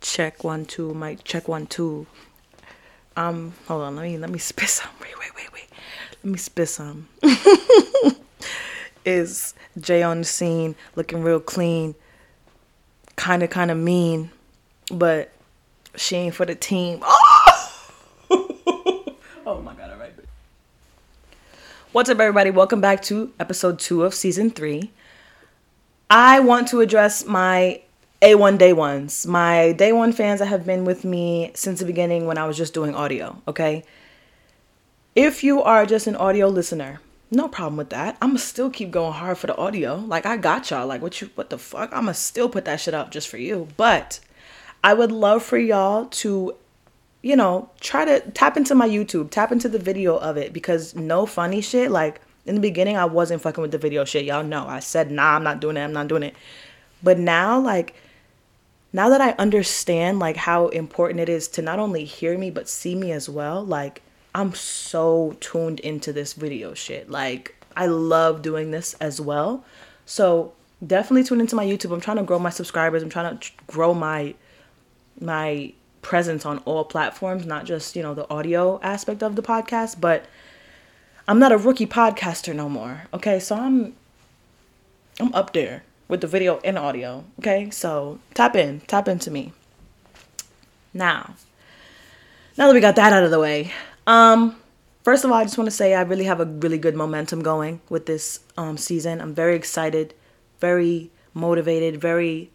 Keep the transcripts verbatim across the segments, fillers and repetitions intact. Check one, two, mic, check one, two. Um, hold on, let me, let me spit some. Wait, wait, wait, wait. Let me spit some. Is Jay on the scene, looking real clean, kind of, kind of mean, but she ain't for the team. Oh! Oh my God, all right. What's up, everybody? Welcome back to episode two of season three. I want to address my A one day ones, my day one fans that have been with me since the beginning when I was just doing audio, okay? If you are just an audio listener, no problem with that. I'ma still keep going hard for the audio. Like, I got y'all. Like, what you, what the fuck? I'ma still put that shit up just for you. But I would love for y'all to, you know, try to tap into my YouTube, tap into the video of it, because no funny shit. Like, in the beginning, I wasn't fucking with the video shit. Y'all know. I said, nah, I'm not doing it. I'm not doing it. But now, like... Now that I understand, like, how important it is to not only hear me, but see me as well, like, I'm so tuned into this video shit. Like, I love doing this as well. So definitely tune into my YouTube. I'm trying to grow my subscribers. I'm trying to grow my my presence on all platforms, not just, you know, the audio aspect of the podcast. But I'm not a rookie podcaster no more. Okay, so I'm I'm up there with the video and audio, okay? So tap in, tap into me. Now, now that we got that out of the way, um, first of all, I just want to say I really have a really good momentum going with this um, season. I'm very excited, very motivated, very,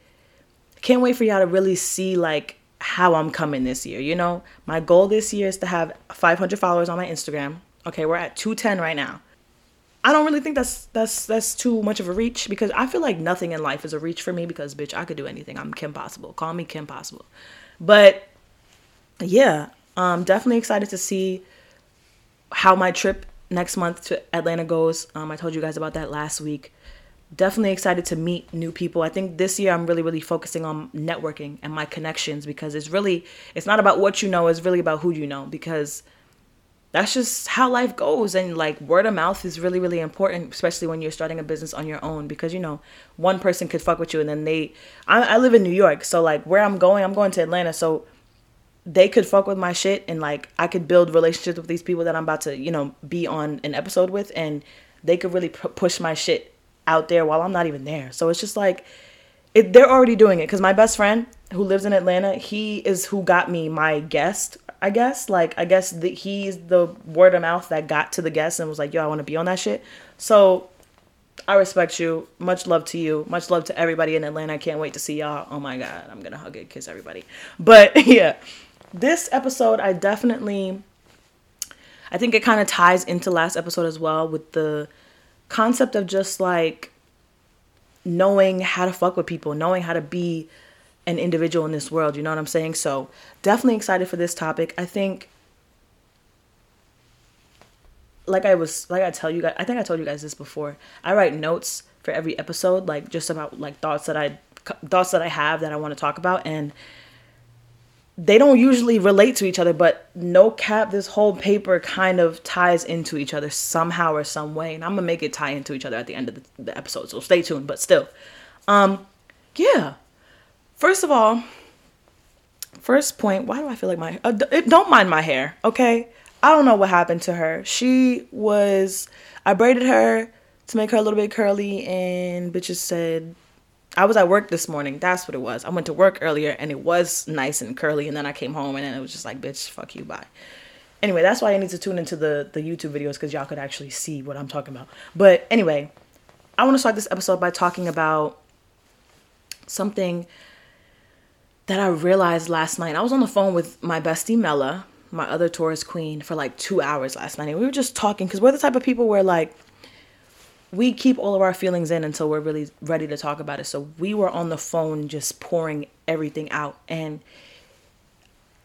can't wait for y'all to really see, like, how I'm coming this year, you know? My goal this year is to have five hundred followers on my Instagram. Okay, we're at two ten right now. I don't really think that's that's that's too much of a reach, because I feel like nothing in life is a reach for me, because, bitch, I could do anything. I'm Kim Possible. Call me Kim Possible. But, yeah, I'm definitely excited to see how my trip next month to Atlanta goes. Um, I told you guys about that last week. Definitely excited to meet new people. I think this year I'm really, really focusing on networking and my connections, because it's really, it's not about what you know. It's really about who you know, because... that's just how life goes. And, like, word of mouth is really, really important, especially when you're starting a business on your own, because, you know, one person could fuck with you and then they, I, I live in New York. So, like, where I'm going, I'm going to Atlanta. So they could fuck with my shit. And, like, I could build relationships with these people that I'm about to, you know, be on an episode with. And they could really p- push my shit out there while I'm not even there. So it's just like, it, they're already doing it. Cause my best friend who lives in Atlanta, he is who got me my guest, I guess, like, I guess the, he's the word of mouth that got to the guests and was like, yo, I want to be on that shit. So I respect you. Much love to you. Much love to everybody in Atlanta. I can't wait to see y'all. Oh my God. I'm going to hug it, kiss everybody. But yeah, this episode, I definitely, I think it kind of ties into last episode as well, with the concept of just, like, knowing how to fuck with people, knowing how to be an individual in this world, you know what I'm saying? So definitely excited for this topic. I think, like I was, like I tell you guys, I think I told you guys this before. I write notes for every episode, like, just about, like, thoughts that I, thoughts that I have that I want to talk about, and they don't usually relate to each other. But no cap, this whole paper kind of ties into each other somehow or some way, and I'm gonna make it tie into each other at the end of the, the episode. So stay tuned. But still, um, yeah. First of all, first point, why do I feel like my, uh, don't mind my hair, okay? I don't know what happened to her. She was, I braided her to make her a little bit curly, and bitches said, I was at work this morning. That's what it was. I went to work earlier, and it was nice and curly, and then I came home, and then it was just like, bitch, fuck you, bye. Anyway, that's why I need to tune into the, the YouTube videos, because y'all could actually see what I'm talking about. But anyway, I want to start this episode by talking about something that I realized last night. I was on the phone with my bestie Mella my other tourist queen, for like two hours last night. And we were just talking because we're the type of people where like we keep all of our feelings in until we're really ready to talk about it. So we were on the phone just pouring everything out. And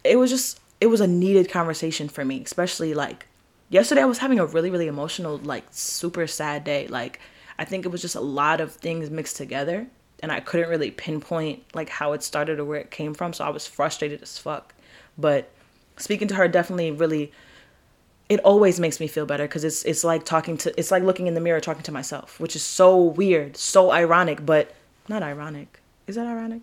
it was just, it was a needed conversation for me, especially like yesterday I was having a really, really emotional, like super sad day. Like I think it was just a lot of things mixed together and I couldn't really pinpoint like how it started or where it came from. So I was frustrated as fuck. But speaking to her definitely really, it always makes me feel better because it's it's like talking to, it's like looking in the mirror, talking to myself, which is so weird, so ironic, but not ironic. Is that ironic?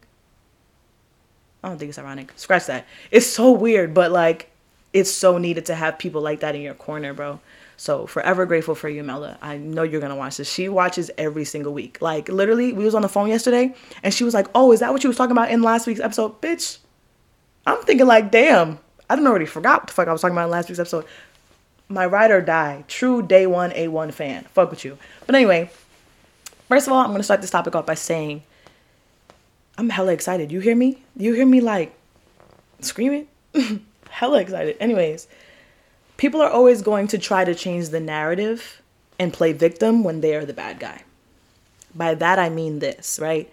I don't think it's ironic. Scratch that. It's so weird, but like it's so needed to have people like that in your corner, bro. So forever grateful for you, Mella. I know you're going to watch this. She watches every single week. Like literally, we was on the phone yesterday and she was like, oh, is that what you was talking about in last week's episode? Bitch, I'm thinking like, damn. I don't already forgot what the fuck I was talking about in last week's episode. My ride or die. True day one A one fan. Fuck with you. But anyway, first of all, I'm going to start this topic off by saying I'm hella excited. You hear me? You hear me like screaming? Hella excited. Anyways, people are always going to try to change the narrative and play victim when they are the bad guy. By that, I mean this, right?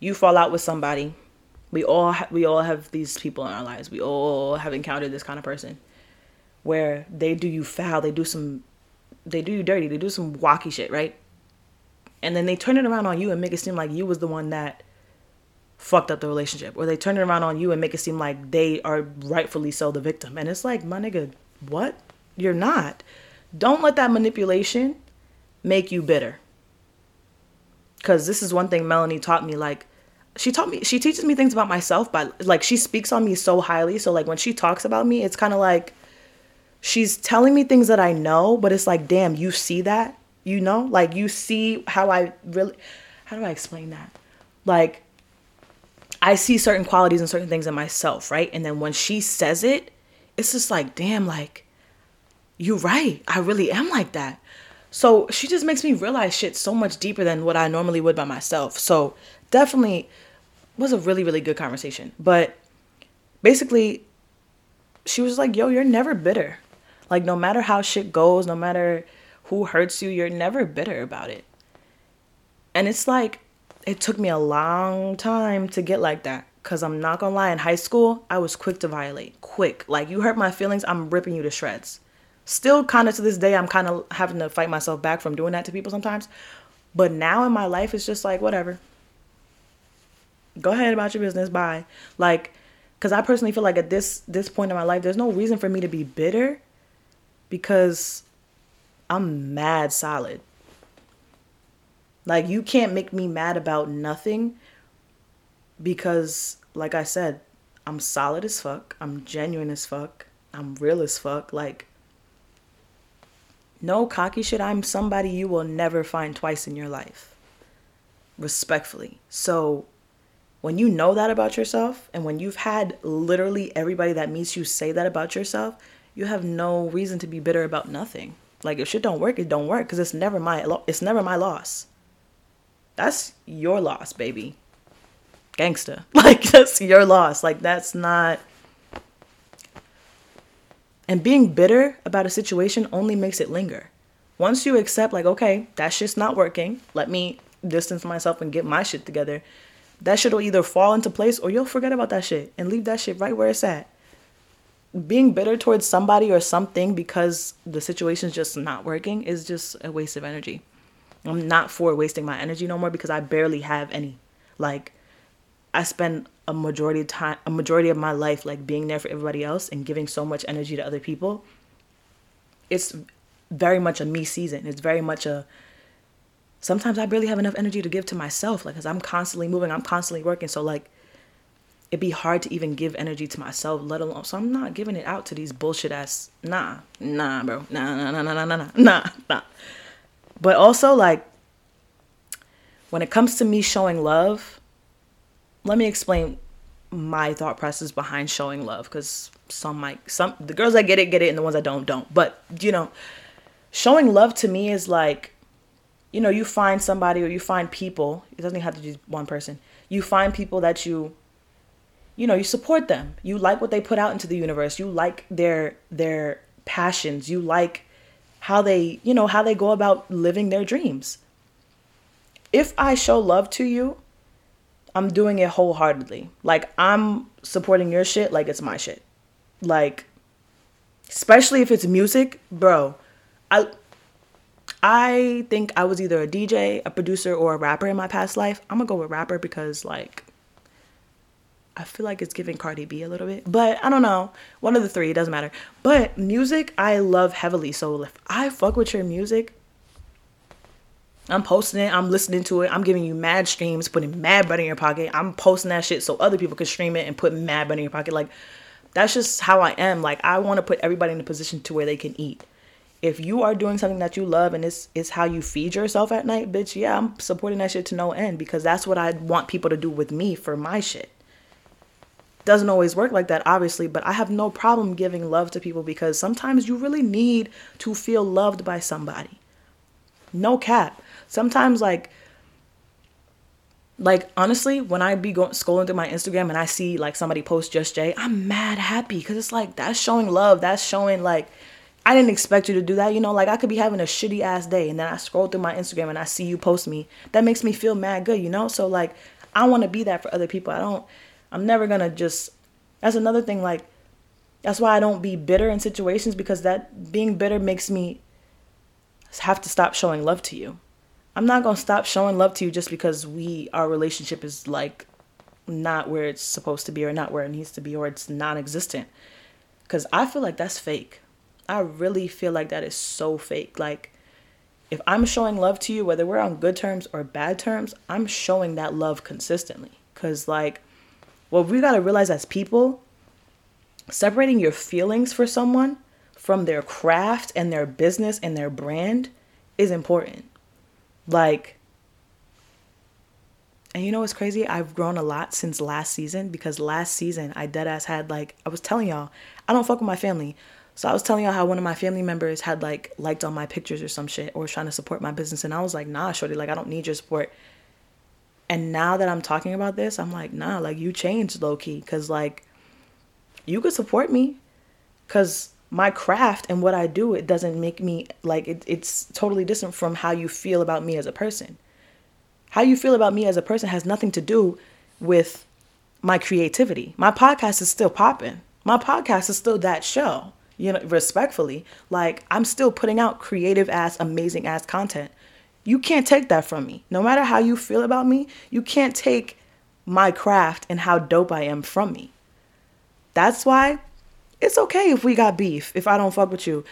You fall out with somebody. We all ha- we all have these people in our lives. We all have encountered this kind of person where they do you foul, they do some, they do you dirty, they do some wacky shit, right? And then they turn it around on you and make it seem like you was the one that fucked up the relationship, or they turn it around on you and make it seem like they are rightfully so the victim. And it's like, my nigga, what? You're not. Don't let that manipulation make you bitter. Because this is one thing Melanie taught me, like, She taught me, she teaches me things about myself, but like she speaks on me so highly. So like when she talks about me, it's kind of like she's telling me things that I know, but it's like, damn, you see that, you know, like you see how I really, how do I explain that? Like I see certain qualities and certain things in myself. Right. And then when she says it, it's just like, damn, like you're right. I really am like that. So she just makes me realize shit so much deeper than what I normally would by myself. So definitely was a really, really good conversation. But basically, she was like, yo, you're never bitter. Like, no matter how shit goes, no matter who hurts you, you're never bitter about it. And it's like, it took me a long time to get like that. Because I'm not going to lie, in high school, I was quick to violate. Quick. Like, you hurt my feelings, I'm ripping you to shreds. Still kind of to this day, I'm kind of having to fight myself back from doing that to people sometimes. But now in my life, it's just like, whatever. Go ahead about your business. Bye. Like, because I personally feel like at this this point in my life, there's no reason for me to be bitter because I'm mad solid. Like, you can't make me mad about nothing because, like I said, I'm solid as fuck. I'm genuine as fuck. I'm real as fuck. Like, no cocky shit. I'm somebody you will never find twice in your life. Respectfully. So when you know that about yourself, and when you've had literally everybody that meets you say that about yourself, you have no reason to be bitter about nothing. Like, if shit don't work, it don't work. Cause it's never my, lo- it's never my loss. That's your loss, baby. Gangsta. Like, that's your loss. Like, that's not. And being bitter about a situation only makes it linger. Once you accept, like, okay, that shit's not working, let me distance myself and get my shit together, that shit will either fall into place or you'll forget about that shit and leave that shit right where it's at. Being bitter towards somebody or something because the situation's just not working is just a waste of energy. I'm not for wasting my energy no more because I barely have any. Like, I spend a majority of time, a majority of my life, like being there for everybody else and giving so much energy to other people. It's very much a me season. It's very much a, sometimes I barely have enough energy to give to myself, like, because I'm constantly moving, I'm constantly working. So, like, it'd be hard to even give energy to myself, let alone. So I'm not giving it out to these bullshit ass. Nah, nah, bro. Nah, nah, nah, nah, nah, nah, nah, nah. But also, like, when it comes to me showing love, let me explain my thought process behind showing love. Because some might, some, the girls that get it, get it. And the ones that don't, don't. But, you know, showing love to me is like, you know, you find somebody or you find people. It doesn't have to be one person. You find people that you, you know, you support them. You like what they put out into the universe. You like their their passions. You like how they, you know, how they go about living their dreams. If I show love to you, I'm doing it wholeheartedly. Like, I'm supporting your shit like it's my shit. Like, especially if it's music, bro. I I think I was either a D J, a producer, or a rapper in my past life. I'm gonna go with rapper because, like, I feel like it's giving Cardi B a little bit. But I don't know. One of the three, it doesn't matter. But music, I love heavily. So if I fuck with your music, I'm posting it. I'm listening to it. I'm giving you mad streams, putting mad butter in your pocket. I'm posting that shit so other people can stream it and put mad butter in your pocket. Like, that's just how I am. Like, I want to put everybody in a position to where they can eat. If you are doing something that you love and it's, it's how you feed yourself at night, bitch, yeah, I'm supporting that shit to no end because that's what I want people to do with me for my shit. Doesn't always work like that, obviously, but I have no problem giving love to people because sometimes you really need to feel loved by somebody. No cap. Sometimes, like, like honestly, when I be going scrolling through my Instagram and I see, like, somebody post Just Jay, I'm mad happy because it's like, that's showing love. That's showing, like, I didn't expect you to do that. You know, like, I could be having a shitty ass day and then I scroll through my Instagram and I see you post me. That makes me feel mad good, you know? So, like, I want to be that for other people. I don't, I'm never going to just, that's another thing. Like, that's why I don't be bitter in situations because that being bitter makes me have to stop showing love to you. I'm not going to stop showing love to you just because we, our relationship is, like, not where it's supposed to be or not where it needs to be or it's non-existent. Because I feel like that's fake. I really feel like that is so fake. Like, if I'm showing love to you, whether we're on good terms or bad terms, I'm showing that love consistently. Because, like, what we got to realize as people, separating your feelings for someone from their craft and their business and their brand is important. Like, and you know what's crazy? I've grown a lot since last season because last season I deadass had, like, I was telling y'all, I don't fuck with my family. So I was telling y'all how one of my family members had, like, liked all my pictures or some shit or was trying to support my business. And I was like, nah, shorty, like, I don't need your support. And now that I'm talking about this, I'm like, nah, like, you changed low key. Cause, like, you could support me cause my craft and what I do, it doesn't make me, like, it, it's totally different from how you feel about me as a person. How you feel about me as a person has nothing to do with my creativity. My podcast is still popping. My podcast is still that show. You know, respectfully, like, I'm still putting out creative ass, amazing ass content. You can't take that from me. No matter how you feel about me, you can't take my craft and how dope I am from me. That's why it's okay if we got beef, if I don't fuck with you.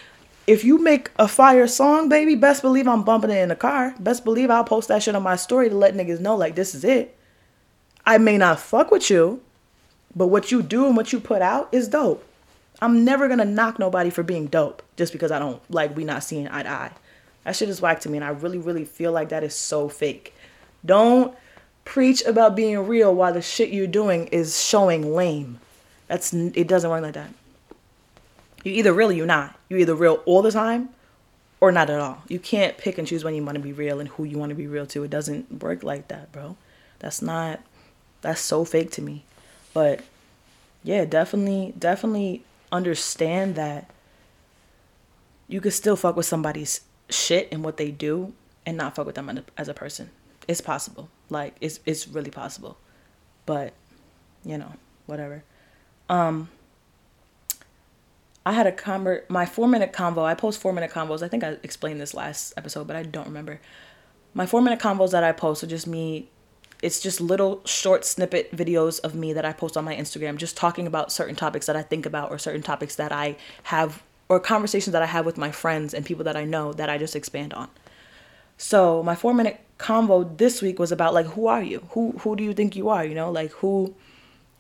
If you make a fire song, baby, best believe I'm bumping it in the car. Best believe I'll post that shit on my story to let niggas know, like, this is it. I may not fuck with you, but what you do and what you put out is dope. I'm never going to knock nobody for being dope just because I don't, like, we not seeing eye to eye. That shit is whack to me, and I really, really feel like that is so fake. Don't preach about being real while the shit you're doing is showing lame. That's, it doesn't work like that. You either real or you're not. You either real all the time or not at all. You can't pick and choose when you want to be real and who you want to be real to. It doesn't work like that, bro. That's not, that's so fake to me. But yeah, definitely, definitely understand that you could still fuck with somebody's shit and what they do and not fuck with them as a person. It's possible. Like, it's it's really possible. But, you know, whatever. Um, I had a conver- my four-minute convo. I post four-minute convos. I think I explained this last episode, but I don't remember. My four-minute convos that I post are just me. It's just little short snippet videos of me that I post on my Instagram, just talking about certain topics that I think about or certain topics that I have or conversations that I have with my friends and people that I know that I just expand on. So my four minute convo this week was about, like, who are you? Who, who do you think you are? You know, like, who,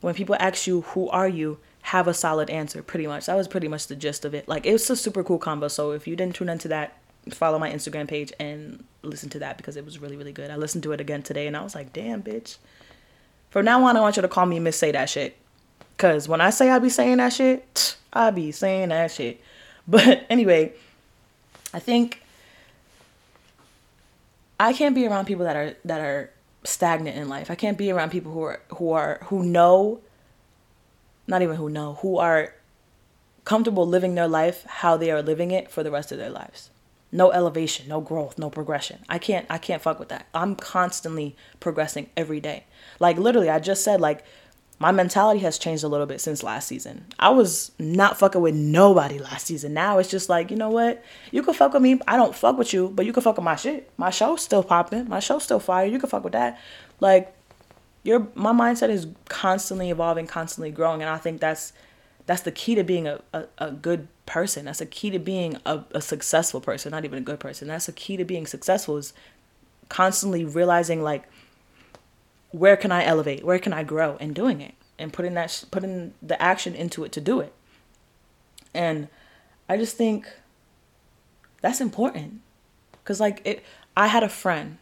when people ask you, who are you, have a solid answer pretty much. That was pretty much the gist of it. Like, it was a super cool convo. So if you didn't tune into that, follow my Instagram page and listen to that because it was really, really good. I listened to it again today and I was like, damn, bitch. From now on, I want you to call me Miss Say That Shit. Because when I say I be saying that shit, I be saying that shit. But anyway, I think I can't be around people that are that are stagnant in life. I can't be around people who are who are who know not even who know, who are comfortable living their life how they are living it for the rest of their lives. No elevation, no growth, no progression. I can't, I can't fuck with that. I'm constantly progressing every day. Like literally, I just said like, my mentality has changed a little bit since last season. I was not fucking with nobody last season. Now it's just like, you know what? You can fuck with me. I don't fuck with you, but you can fuck with my shit. My show's still popping. My show's still fire. You can fuck with that. Like, your my mindset is constantly evolving, constantly growing. And I think that's that's the key to being a, a, a good person. That's a key to being a, a successful person, not even a good person. That's a key to being successful is constantly realizing like, where can I elevate? Where can I grow? And doing it and putting that, sh- putting the action into it to do it. And I just think that's important. Cause like it, I had a friend,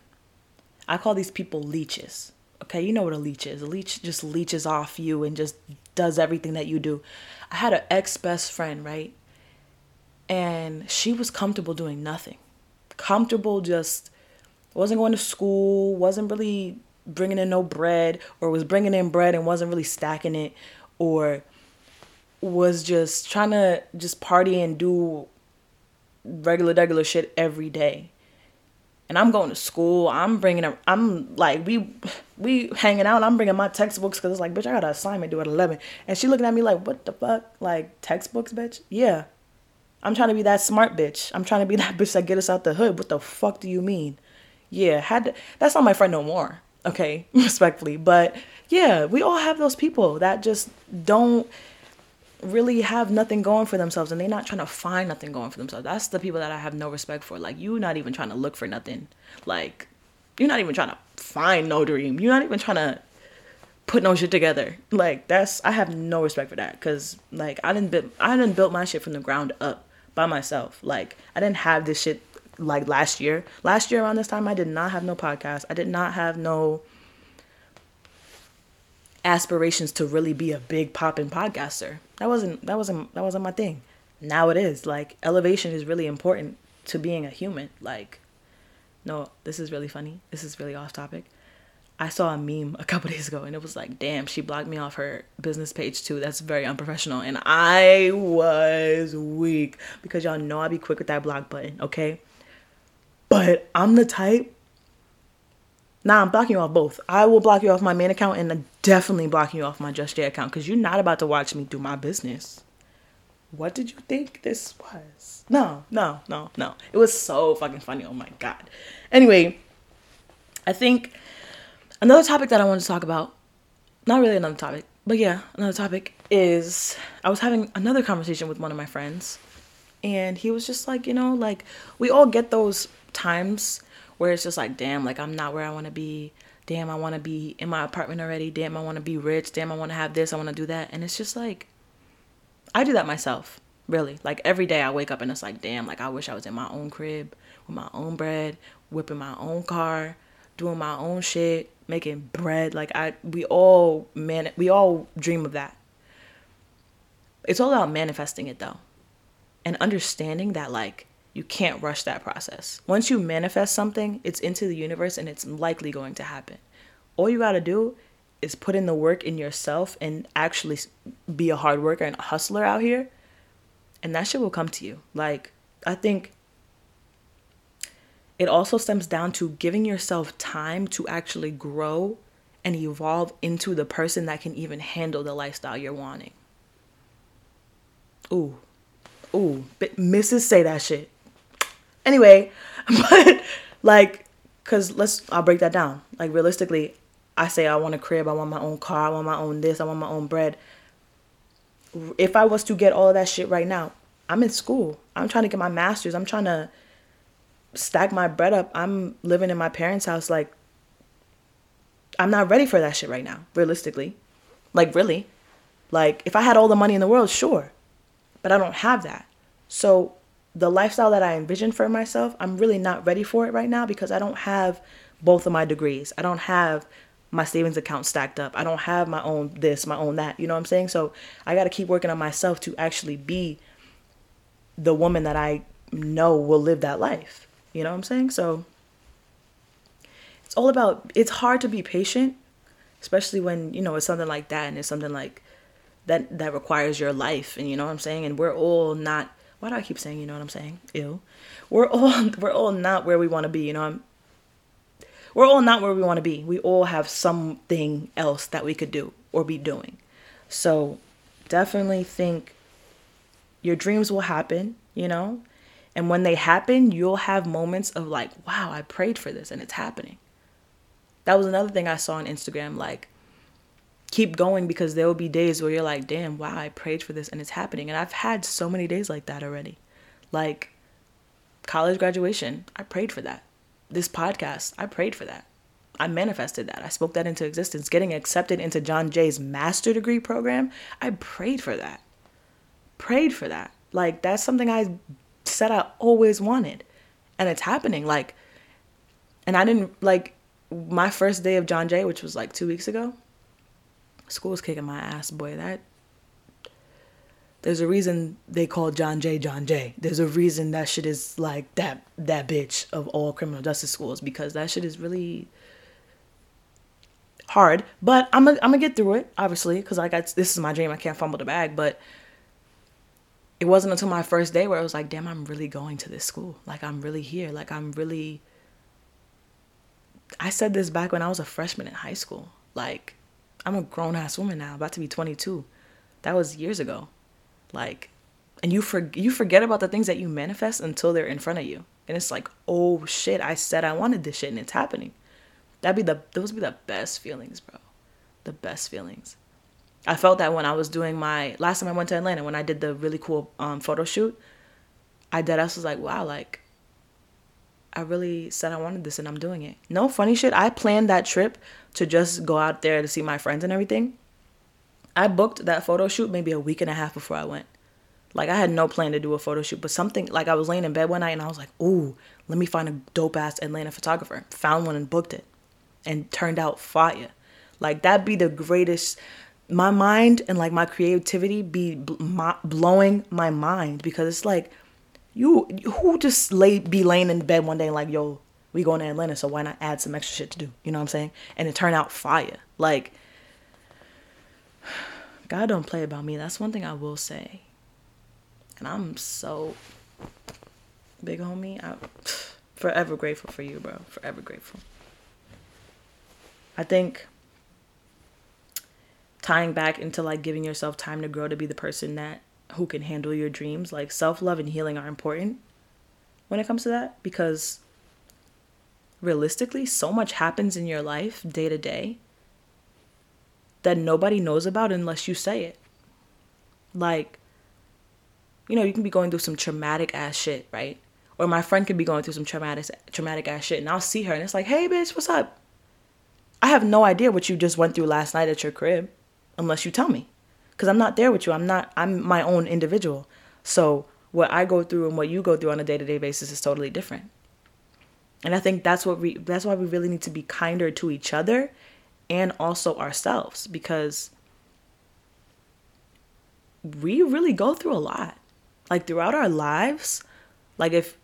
I call these people leeches. Okay. You know what a leech is. A leech just leeches off you and just does everything that you do. I had an ex-best friend, right? And she was comfortable doing nothing. Comfortable, just wasn't going to school, wasn't really bringing in no bread, or was bringing in bread and wasn't really stacking it, or was just trying to just party and do regular, regular shit every day. And I'm going to school. I'm bringing, a, I'm like, we, we hanging out. I'm bringing my textbooks. Cause it's like, bitch, I got an assignment due at eleven. And she looking at me like, what the fuck? Like textbooks, bitch. Yeah. I'm trying to be that smart bitch. I'm trying to be that bitch that get us out the hood. What the fuck do you mean? Yeah. Had to, that's not my friend no more. Okay, respectfully. But yeah, we all have those people that just don't really have nothing going for themselves, and they're not trying to find nothing going for themselves. That's the people that I have no respect for. Like, you're not even trying to look for nothing. Like, you're not even trying to find no dream. You're not even trying to put no shit together. Like, that's, I have no respect for that, because like I didn't build, I didn't build my shit from the ground up by myself. Like, I didn't have this shit. Like last year, last year around this time, I did not have no podcast. I did not have no aspirations to really be a big poppin' podcaster. That wasn't, that wasn't, that wasn't my thing. Now it is. Like, elevation is really important to being a human. Like, no, this is really funny. This is really off topic. I saw a meme a couple days ago and it was like, damn, she blocked me off her business page too. That's very unprofessional. And I was weak, because y'all know I be quick with that block button. Okay. But I'm the type, nah, I'm blocking you off both. I will block you off my main account, and I'm definitely blocking you off my Just Jay account, because you're not about to watch me do my business. What did you think this was? No, no, no, no. It was so fucking funny. Oh my God. Anyway, I think another topic that I wanted to talk about, not really another topic, but yeah, another topic is I was having another conversation with one of my friends, and he was just like, you know, like we all get those times where it's just like, damn, like I'm not where I want to be. Damn, I want to be in my apartment already. Damn, I want to be rich. Damn, I want to have this. I want to do that. And it's just like, I do that myself, really. Like every day I wake up and it's like, damn, like I wish I was in my own crib with my own bread, whipping my own car, doing my own shit, making bread. Like I, we all man, we all dream of that. It's all about manifesting it though, and understanding that like, you can't rush that process. Once you manifest something, it's into the universe and it's likely going to happen. All you got to do is put in the work in yourself and actually be a hard worker and a hustler out here. And that shit will come to you. Like, I think it also stems down to giving yourself time to actually grow and evolve into the person that can even handle the lifestyle you're wanting. Ooh, ooh, but Missus Say That Shit. Anyway, but like, cause let's, I'll break that down. Like realistically, I say I want a crib, I want my own car, I want my own this, I want my own bread. If I was to get all of that shit right now, I'm in school. I'm trying to get my master's. I'm trying to stack my bread up. I'm living in my parents' house. Like, I'm not ready for that shit right now, realistically. Like really, like if I had all the money in the world, sure. But I don't have that. So the lifestyle that I envision for myself, I'm really not ready for it right now, because I don't have both of my degrees. I don't have my savings account stacked up. I don't have my own this, my own that. You know what I'm saying? So I got to keep working on myself to actually be the woman that I know will live that life. You know what I'm saying? So it's all about, it's hard to be patient, especially when, you know, it's something like that. And it's something like that that requires your life. And you know what I'm saying? And we're all not, why do I keep saying, you know what I'm saying? Ew. We're all, we're all not where we want to be. You know, I'm, we're all not where we want to be. We all have something else that we could do or be doing. So definitely think your dreams will happen, you know, and when they happen, you'll have moments of like, wow, I prayed for this and it's happening. That was another thing I saw on Instagram, like, keep going, because there will be days where you're like, damn, wow, I prayed for this and it's happening. And I've had so many days like that already. Like college graduation, I prayed for that. This podcast, I prayed for that. I manifested that. I spoke that into existence. Getting accepted into John Jay's master degree program, I prayed for that. Prayed for that. Like, that's something I said I always wanted. And it's happening. Like, and I didn't, like, my first day of John Jay, which was like two weeks ago, school's kicking my ass, boy. That there's a reason they call John Jay John Jay. There's a reason that shit is like that that bitch of all criminal justice schools, because that shit is really hard. But I'm gonna I'm gonna get through it, obviously, because I got, this is my dream. I can't fumble the bag. But it wasn't until my first day where I was like, damn, I'm really going to this school. Like, I'm really here. Like, I'm really. I said this back when I was a freshman in high school. Like, I'm a grown-ass woman now, about to be twenty-two. That was years ago. Like, and you for, you forget about the things that you manifest until they're in front of you. And it's like, oh, shit, I said I wanted this shit, and it's happening. That'd be the, those would be the best feelings, bro. The best feelings. I felt that when I was doing my, last time I went to Atlanta, when I did the really cool um, photo shoot, I did, I was like, wow, like, I really said I wanted this and I'm doing it. No funny shit. I planned that trip to just go out there to see my friends and everything. I booked that photo shoot maybe a week and a half before I went. Like, I had no plan to do a photo shoot, but something, like, I was laying in bed one night and I was like, ooh, let me find a dope ass Atlanta photographer. Found one and booked it and turned out fire. Like, that'd be the greatest. My mind and like my creativity be bl- my, blowing my mind, because it's like, You who just lay be laying in bed one day and like, yo, we going to Atlanta, so why not add some extra shit to do? You know what I'm saying? And it turned out fire. Like, God don't play about me. That's one thing I will say. And I'm so big, homie. I'm forever grateful for you, bro. Forever grateful. I think tying back into like giving yourself time to grow to be the person that who can handle your dreams, like self-love and healing are important when it comes to that, because realistically, so much happens in your life day to day that nobody knows about unless you say it. Like, you know, you can be going through some traumatic ass shit, right? Or my friend could be going through some traumatic traumatic ass shit, and I'll see her and it's like, hey bitch, what's up? I have no idea what you just went through last night at your crib unless you tell me. Because I'm not there with you. I'm not, I'm my own individual. So what I go through and what you go through on a day-to-day basis is totally different. And I think that's what we, that's why we really need to be kinder to each other and also ourselves, because we really go through a lot. Like throughout our lives, like if,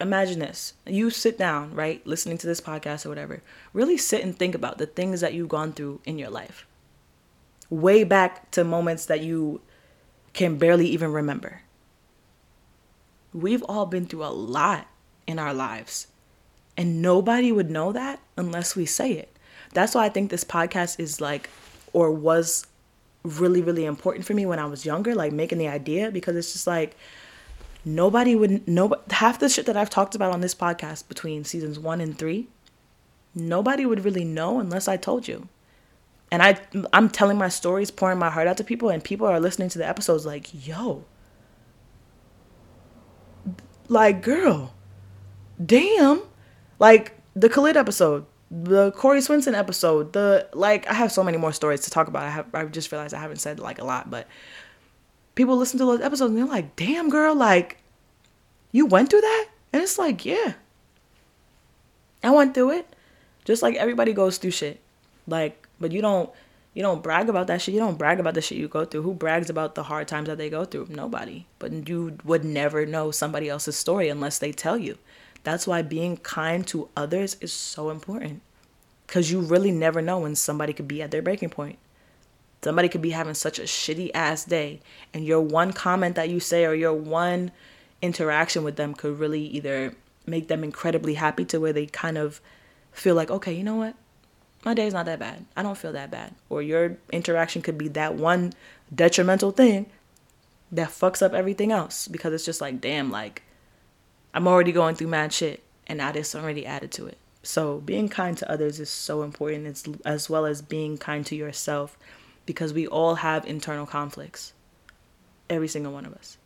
imagine this, you sit down, right, listening to this podcast or whatever, really sit and think about the things that you've gone through in your life. Way back to moments that you can barely even remember. We've all been through a lot in our lives, and nobody would know that unless we say it. That's why I think this podcast is like, or was really, really important for me when I was younger, like making the idea, because it's just like, nobody would know half the shit that I've talked about on this podcast between seasons one and three. Nobody would really know unless I told you. And I, I'm telling my stories, pouring my heart out to people, and people are listening to the episodes like, yo, like, girl, damn. Like, the Khalid episode, the Corey Swinson episode, the, like, I have so many more stories to talk about. I have, I just realized I haven't said, like, a lot, but people listen to those episodes, and they're like, damn, girl, like, you went through that? And it's like, yeah. I went through it. Just like everybody goes through shit. Like, but you don't, you don't brag about that shit. You don't brag about the shit you go through. Who brags about the hard times that they go through? Nobody. But you would never know somebody else's story unless they tell you. That's why being kind to others is so important. Because you really never know when somebody could be at their breaking point. Somebody could be having such a shitty ass day, and your one comment that you say or your one interaction with them could really either make them incredibly happy to where they kind of feel like, okay, you know what? My day's not that bad. I don't feel that bad. Or your interaction could be that one detrimental thing that fucks up everything else, because it's just like, damn, like I'm already going through mad shit and now this already added to it. So being kind to others is so important, it's, as well as being kind to yourself, because we all have internal conflicts. Every single one of us.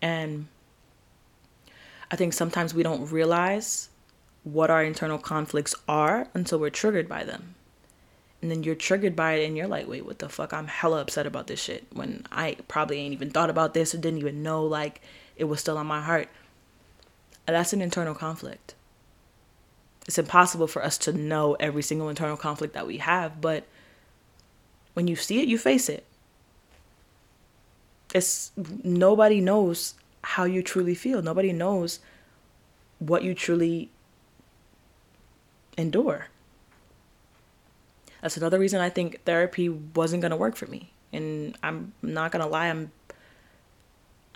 And I think sometimes we don't realize what our internal conflicts are until we're triggered by them. And then you're triggered by it and you're like, wait, what the fuck? I'm hella upset about this shit when I probably ain't even thought about this or didn't even know like it was still on my heart. That's an internal conflict. It's impossible for us to know every single internal conflict that we have, but when you see it, you face it. It's nobody knows how you truly feel. Nobody knows what you truly endure. That's another reason I think therapy wasn't going to work for me. And I'm not going to lie. I'm,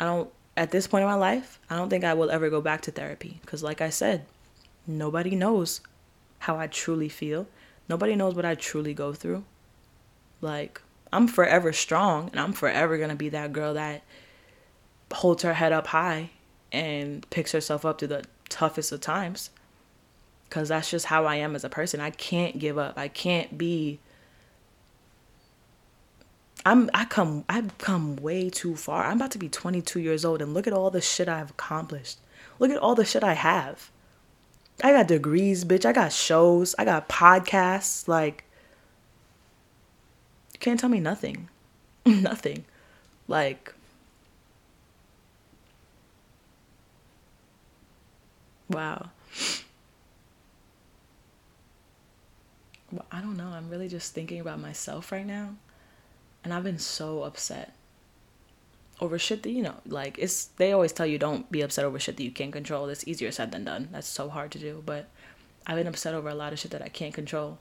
I don't, at this point in my life, I don't think I will ever go back to therapy. Because like I said, nobody knows how I truly feel. Nobody knows what I truly go through. Like, I'm forever strong and I'm forever going to be that girl that holds her head up high and picks herself up through the toughest of times. Because that's just how I am as a person. I can't give up. I can't be. I'm, I come, I've come way too far. I'm about to be twenty-two years old and look at all the shit I've accomplished. Look at all the shit I have. I got degrees, bitch. I got shows. I got podcasts. Like, you can't tell me nothing. Nothing. Like, wow. I don't know. I'm really just thinking about myself right now. And I've been so upset over shit that, you know, like it's, they always tell you don't be upset over shit that you can't control. It's easier said than done. That's so hard to do. But I've been upset over a lot of shit that I can't control.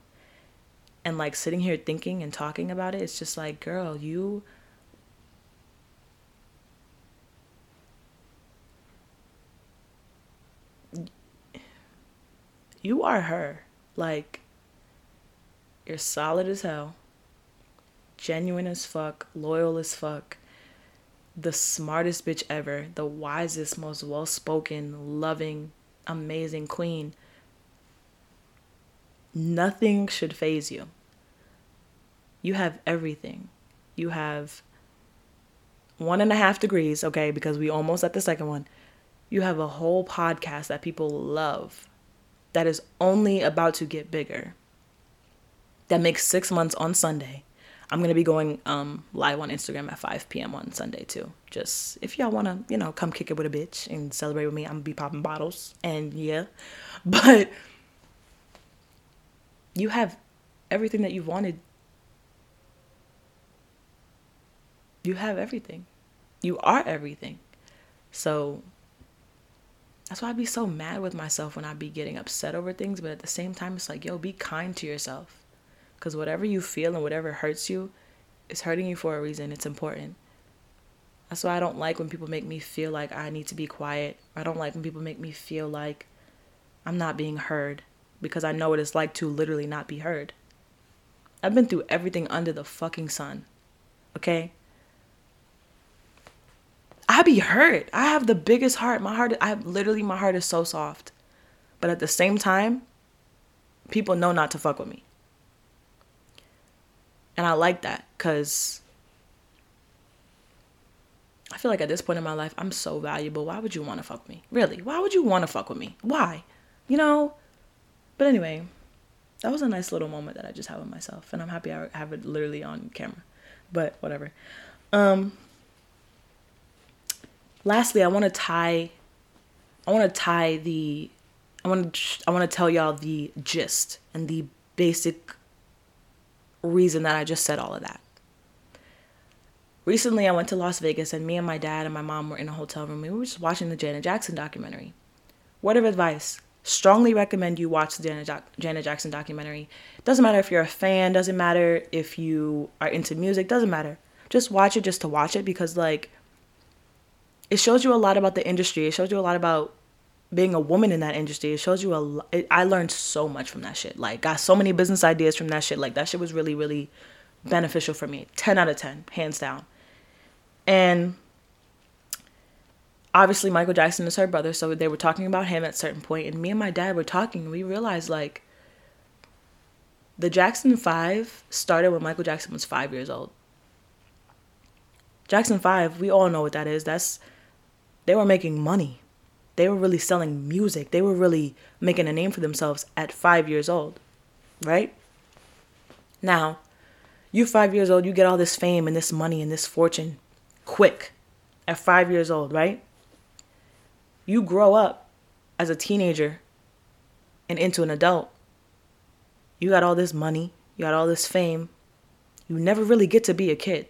And like sitting here thinking and talking about it, it's just like, girl, you, you are her. Like, you're solid as hell, genuine as fuck, loyal as fuck, the smartest bitch ever, the wisest, most well-spoken, loving, amazing queen. Nothing should faze you. You have everything. You have one and a half degrees, okay, because we almost at the second one. You have a whole podcast that people love that is only about to get bigger. That makes six months on Sunday. I'm going to be going um, live on Instagram at five p.m. on Sunday, too. Just if y'all want to, you know, come kick it with a bitch and celebrate with me. I'm going to be popping bottles. And yeah. But you have everything that you've wanted. You have everything. You are everything. So that's why I be so mad with myself when I be getting upset over things. But at the same time, it's like, yo, be kind to yourself. Because whatever you feel and whatever hurts you, it's hurting you for a reason. It's important. That's why I don't like when people make me feel like I need to be quiet. I don't like when people make me feel like I'm not being heard. Because I know what it's like to literally not be heard. I've been through everything under the fucking sun. Okay? I be hurt. I have the biggest heart. My heart, I literally, my heart is so soft. But at the same time, people know not to fuck with me. And I like that, because I feel like at this point in my life, I'm so valuable. Why would you want to fuck with me? Really? Why would you want to fuck with me? Why? You know? But anyway, that was a nice little moment that I just had with myself. And I'm happy I have it literally on camera. But whatever. Um, lastly, I want to tie... I want to tie the... I want to I want to tell y'all the gist and the basic reason that I just said all of that. Recently, I went to Las Vegas and me and my dad and my mom were in a hotel room. We were just watching the Janet Jackson documentary. Word of advice, strongly recommend you watch the Janet, Doc- Janet Jackson documentary. Doesn't matter if you're a fan, doesn't matter if you are into music, doesn't matter. Just watch it just to watch it, because like it shows you a lot about the industry. It shows you a lot about being a woman in that industry. It shows you a lot. I learned so much from that shit. Like, got so many business ideas from that shit. Like, that shit was really, really beneficial for me. ten out of ten, hands down. And obviously Michael Jackson is her brother, so they were talking about him at a certain point. And me and my dad were talking, and we realized, like, the Jackson five started when Michael Jackson was five years old. Jackson five, we all know what that is. That's, they were making money. They were really selling music. They were really making a name for themselves at five years old, right? Now, you're five years old, you get all this fame and this money and this fortune quick at five years old, right? You grow up as a teenager and into an adult. You got all this money. You got all this fame. You never really get to be a kid.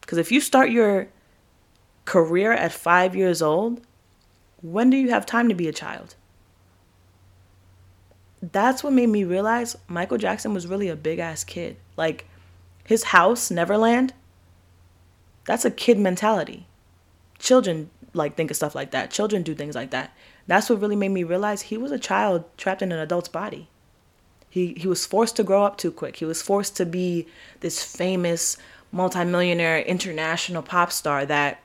Because if you start your career at five years old, when do you have time to be a child? That's what made me realize Michael Jackson was really a big-ass kid. Like, his house, Neverland, that's a kid mentality. Children, like, think of stuff like that. Children do things like that. That's what really made me realize he was a child trapped in an adult's body. He he was forced to grow up too quick. He was forced to be this famous multimillionaire international pop star that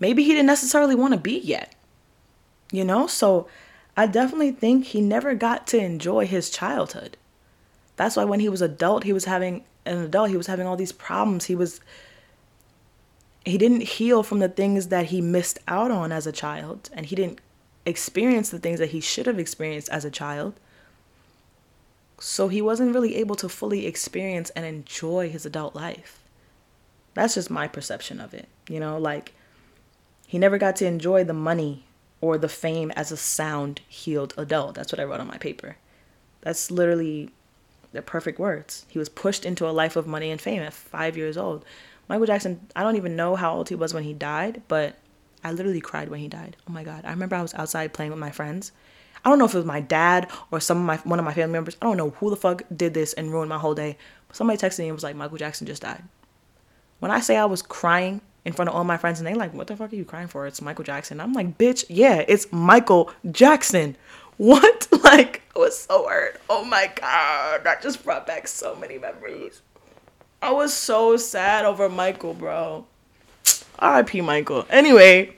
maybe he didn't necessarily want to be yet, you know? So I definitely think he never got to enjoy his childhood. That's why when he was adult, he was having an adult, he was having all these problems. He was, he didn't heal from the things that he missed out on as a child, and he didn't experience the things that he should have experienced as a child. So he wasn't really able to fully experience and enjoy his adult life. That's just my perception of it. You know, like, he never got to enjoy the money or the fame as a sound, healed adult. That's what I wrote on my paper. That's literally the perfect words. He was pushed into a life of money and fame at five years old. Michael Jackson, I don't even know how old he was when he died, but I literally cried when he died. Oh my God. I remember I was outside playing with my friends. I don't know if it was my dad or some of my one of my family members. I don't know who the fuck did this and ruined my whole day. But somebody texted me and was like, Michael Jackson just died. When I say I was crying in front of all my friends, and they like, what the fuck are you crying for? It's Michael Jackson. I'm like, bitch, yeah, it's Michael Jackson. What? Like, I was so hurt. Oh my God. That just brought back so many memories. I was so sad over Michael, bro. R I P Michael. Anyway,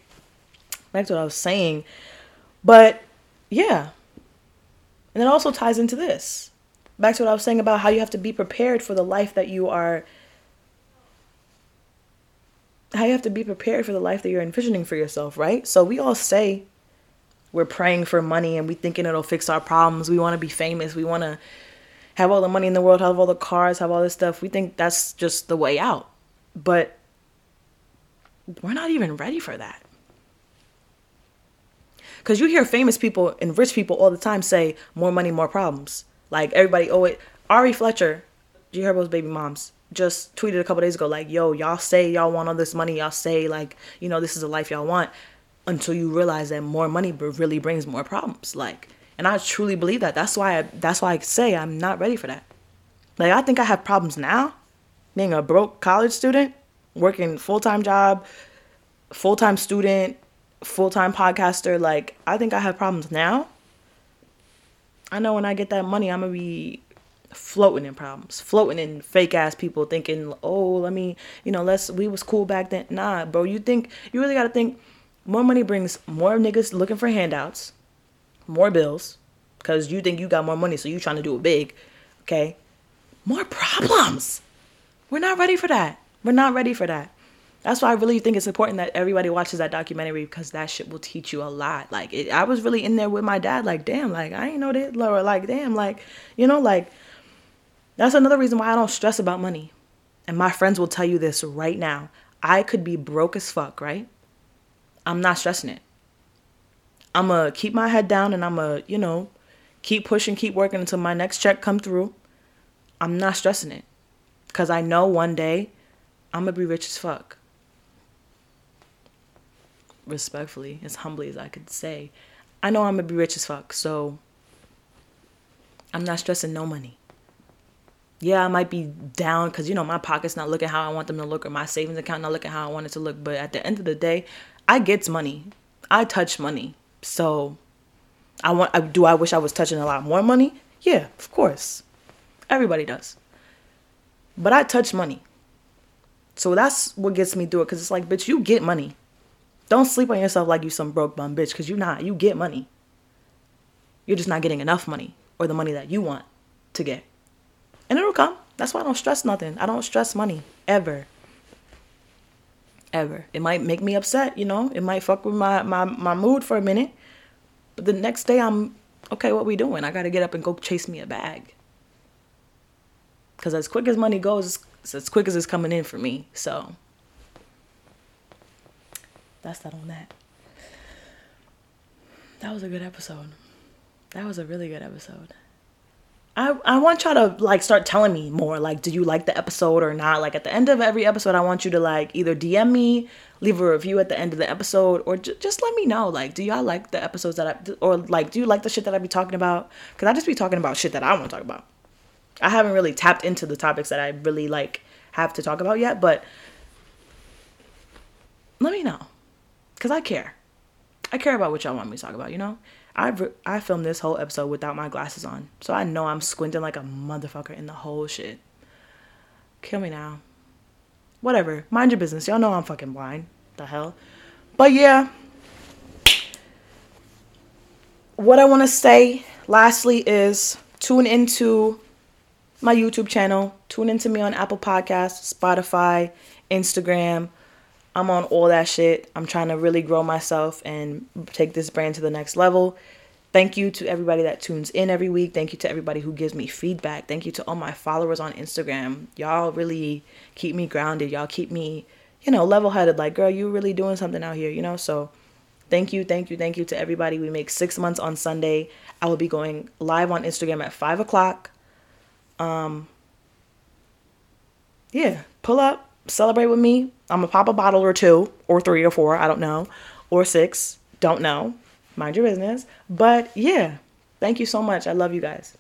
back to what I was saying. But yeah. And it also ties into this. Back to what I was saying about how you have to be prepared for the life that you are. How you have to be prepared for the life that you're envisioning for yourself, right? So we all say we're praying for money and we thinking it'll fix our problems. We want to be famous. We want to have all the money in the world, have all the cars, have all this stuff. We think that's just the way out. But we're not even ready for that. Because you hear famous people and rich people all the time say, more money, more problems. Like, everybody always... Ari Fletcher, G Herbo's baby moms, just tweeted a couple days ago, like, yo, y'all say y'all want all this money. Y'all say, like, you know, this is the life y'all want. Until you realize that more money really brings more problems. Like, and I truly believe that. That's why I, that's why I say I'm not ready for that. Like, I think I have problems now. Being a broke college student, working full-time job, full-time student, full-time podcaster. Like, I think I have problems now. I know when I get that money, I'm gonna be floating in problems, floating in fake ass people thinking, oh, let me, you know, let's, we was cool back then. Nah, bro, you think, you really gotta think more money brings more niggas looking for handouts, more bills, because you think you got more money, so you trying to do it big, okay? More problems. We're not ready for that. We're not ready for that. That's why I really think it's important that everybody watches that documentary, because that shit will teach you a lot. Like, it, I was really in there with my dad, like, damn, like, I ain't know that, Laura, like, damn, like, you know, like, that's another reason why I don't stress about money. And my friends will tell you this right now. I could be broke as fuck, right? I'm not stressing it. I'm going to keep my head down and I'm going to, you know, keep pushing, keep working until my next check come through. I'm not stressing it, because I know one day I'm going to be rich as fuck. Respectfully, as humbly as I could say, I know I'm going to be rich as fuck, so I'm not stressing no money. Yeah, I might be down because, you know, my pocket's not looking how I want them to look, or my savings account not looking how I want it to look. But at the end of the day, I gets money. I touch money. So I want. I, do I wish I was touching a lot more money? Yeah, of course. Everybody does. But I touch money. So that's what gets me through it, because it's like, bitch, you get money. Don't sleep on yourself like you some broke bum bitch, because you're not. You get money. You're just not getting enough money, or the money that you want to get. And it'll come. That's why I don't stress nothing. I don't stress money. Ever. Ever. It might make me upset, you know. It might fuck with my, my, my mood for a minute. But the next day I'm, okay, what we doing? I got to get up and go chase me a bag. Because as quick as money goes, it's as quick as it's coming in for me. So that's that on that. That was a good episode. That was a really good episode. I, I want y'all to, like, start telling me more. Like, do you like the episode or not? Like, at the end of every episode, I want you to, like, either D M me, leave a review at the end of the episode, or j- just let me know. Like, do y'all like the episodes that I... Or, like, do you like the shit that I be talking about? Because I just be talking about shit that I want to talk about. I haven't really tapped into the topics that I really, like, have to talk about yet. But let me know. Because I care. I care about what y'all want me to talk about, you know? I re- I filmed this whole episode without my glasses on. So I know I'm squinting like a motherfucker in the whole shit. Kill me now. Whatever. Mind your business. Y'all know I'm fucking blind. The hell? But yeah. What I want to say lastly is tune into my YouTube channel. Tune into me on Apple Podcasts, Spotify, Instagram. I'm on all that shit. I'm trying to really grow myself and take this brand to the next level. Thank you to everybody that tunes in every week. Thank you to everybody who gives me feedback. Thank you to all my followers on Instagram. Y'all really keep me grounded. Y'all keep me, you know, level-headed. Like, girl, you really doing something out here, you know? So thank you, thank you, thank you to everybody. We make six months on Sunday. I will be going live on Instagram at five o'clock. Um, yeah, pull up. Celebrate with me. I'm gonna pop a bottle or two or three or four. I don't know. Or six. Don't know. Mind your business. But yeah. Thank you so much. I love you guys.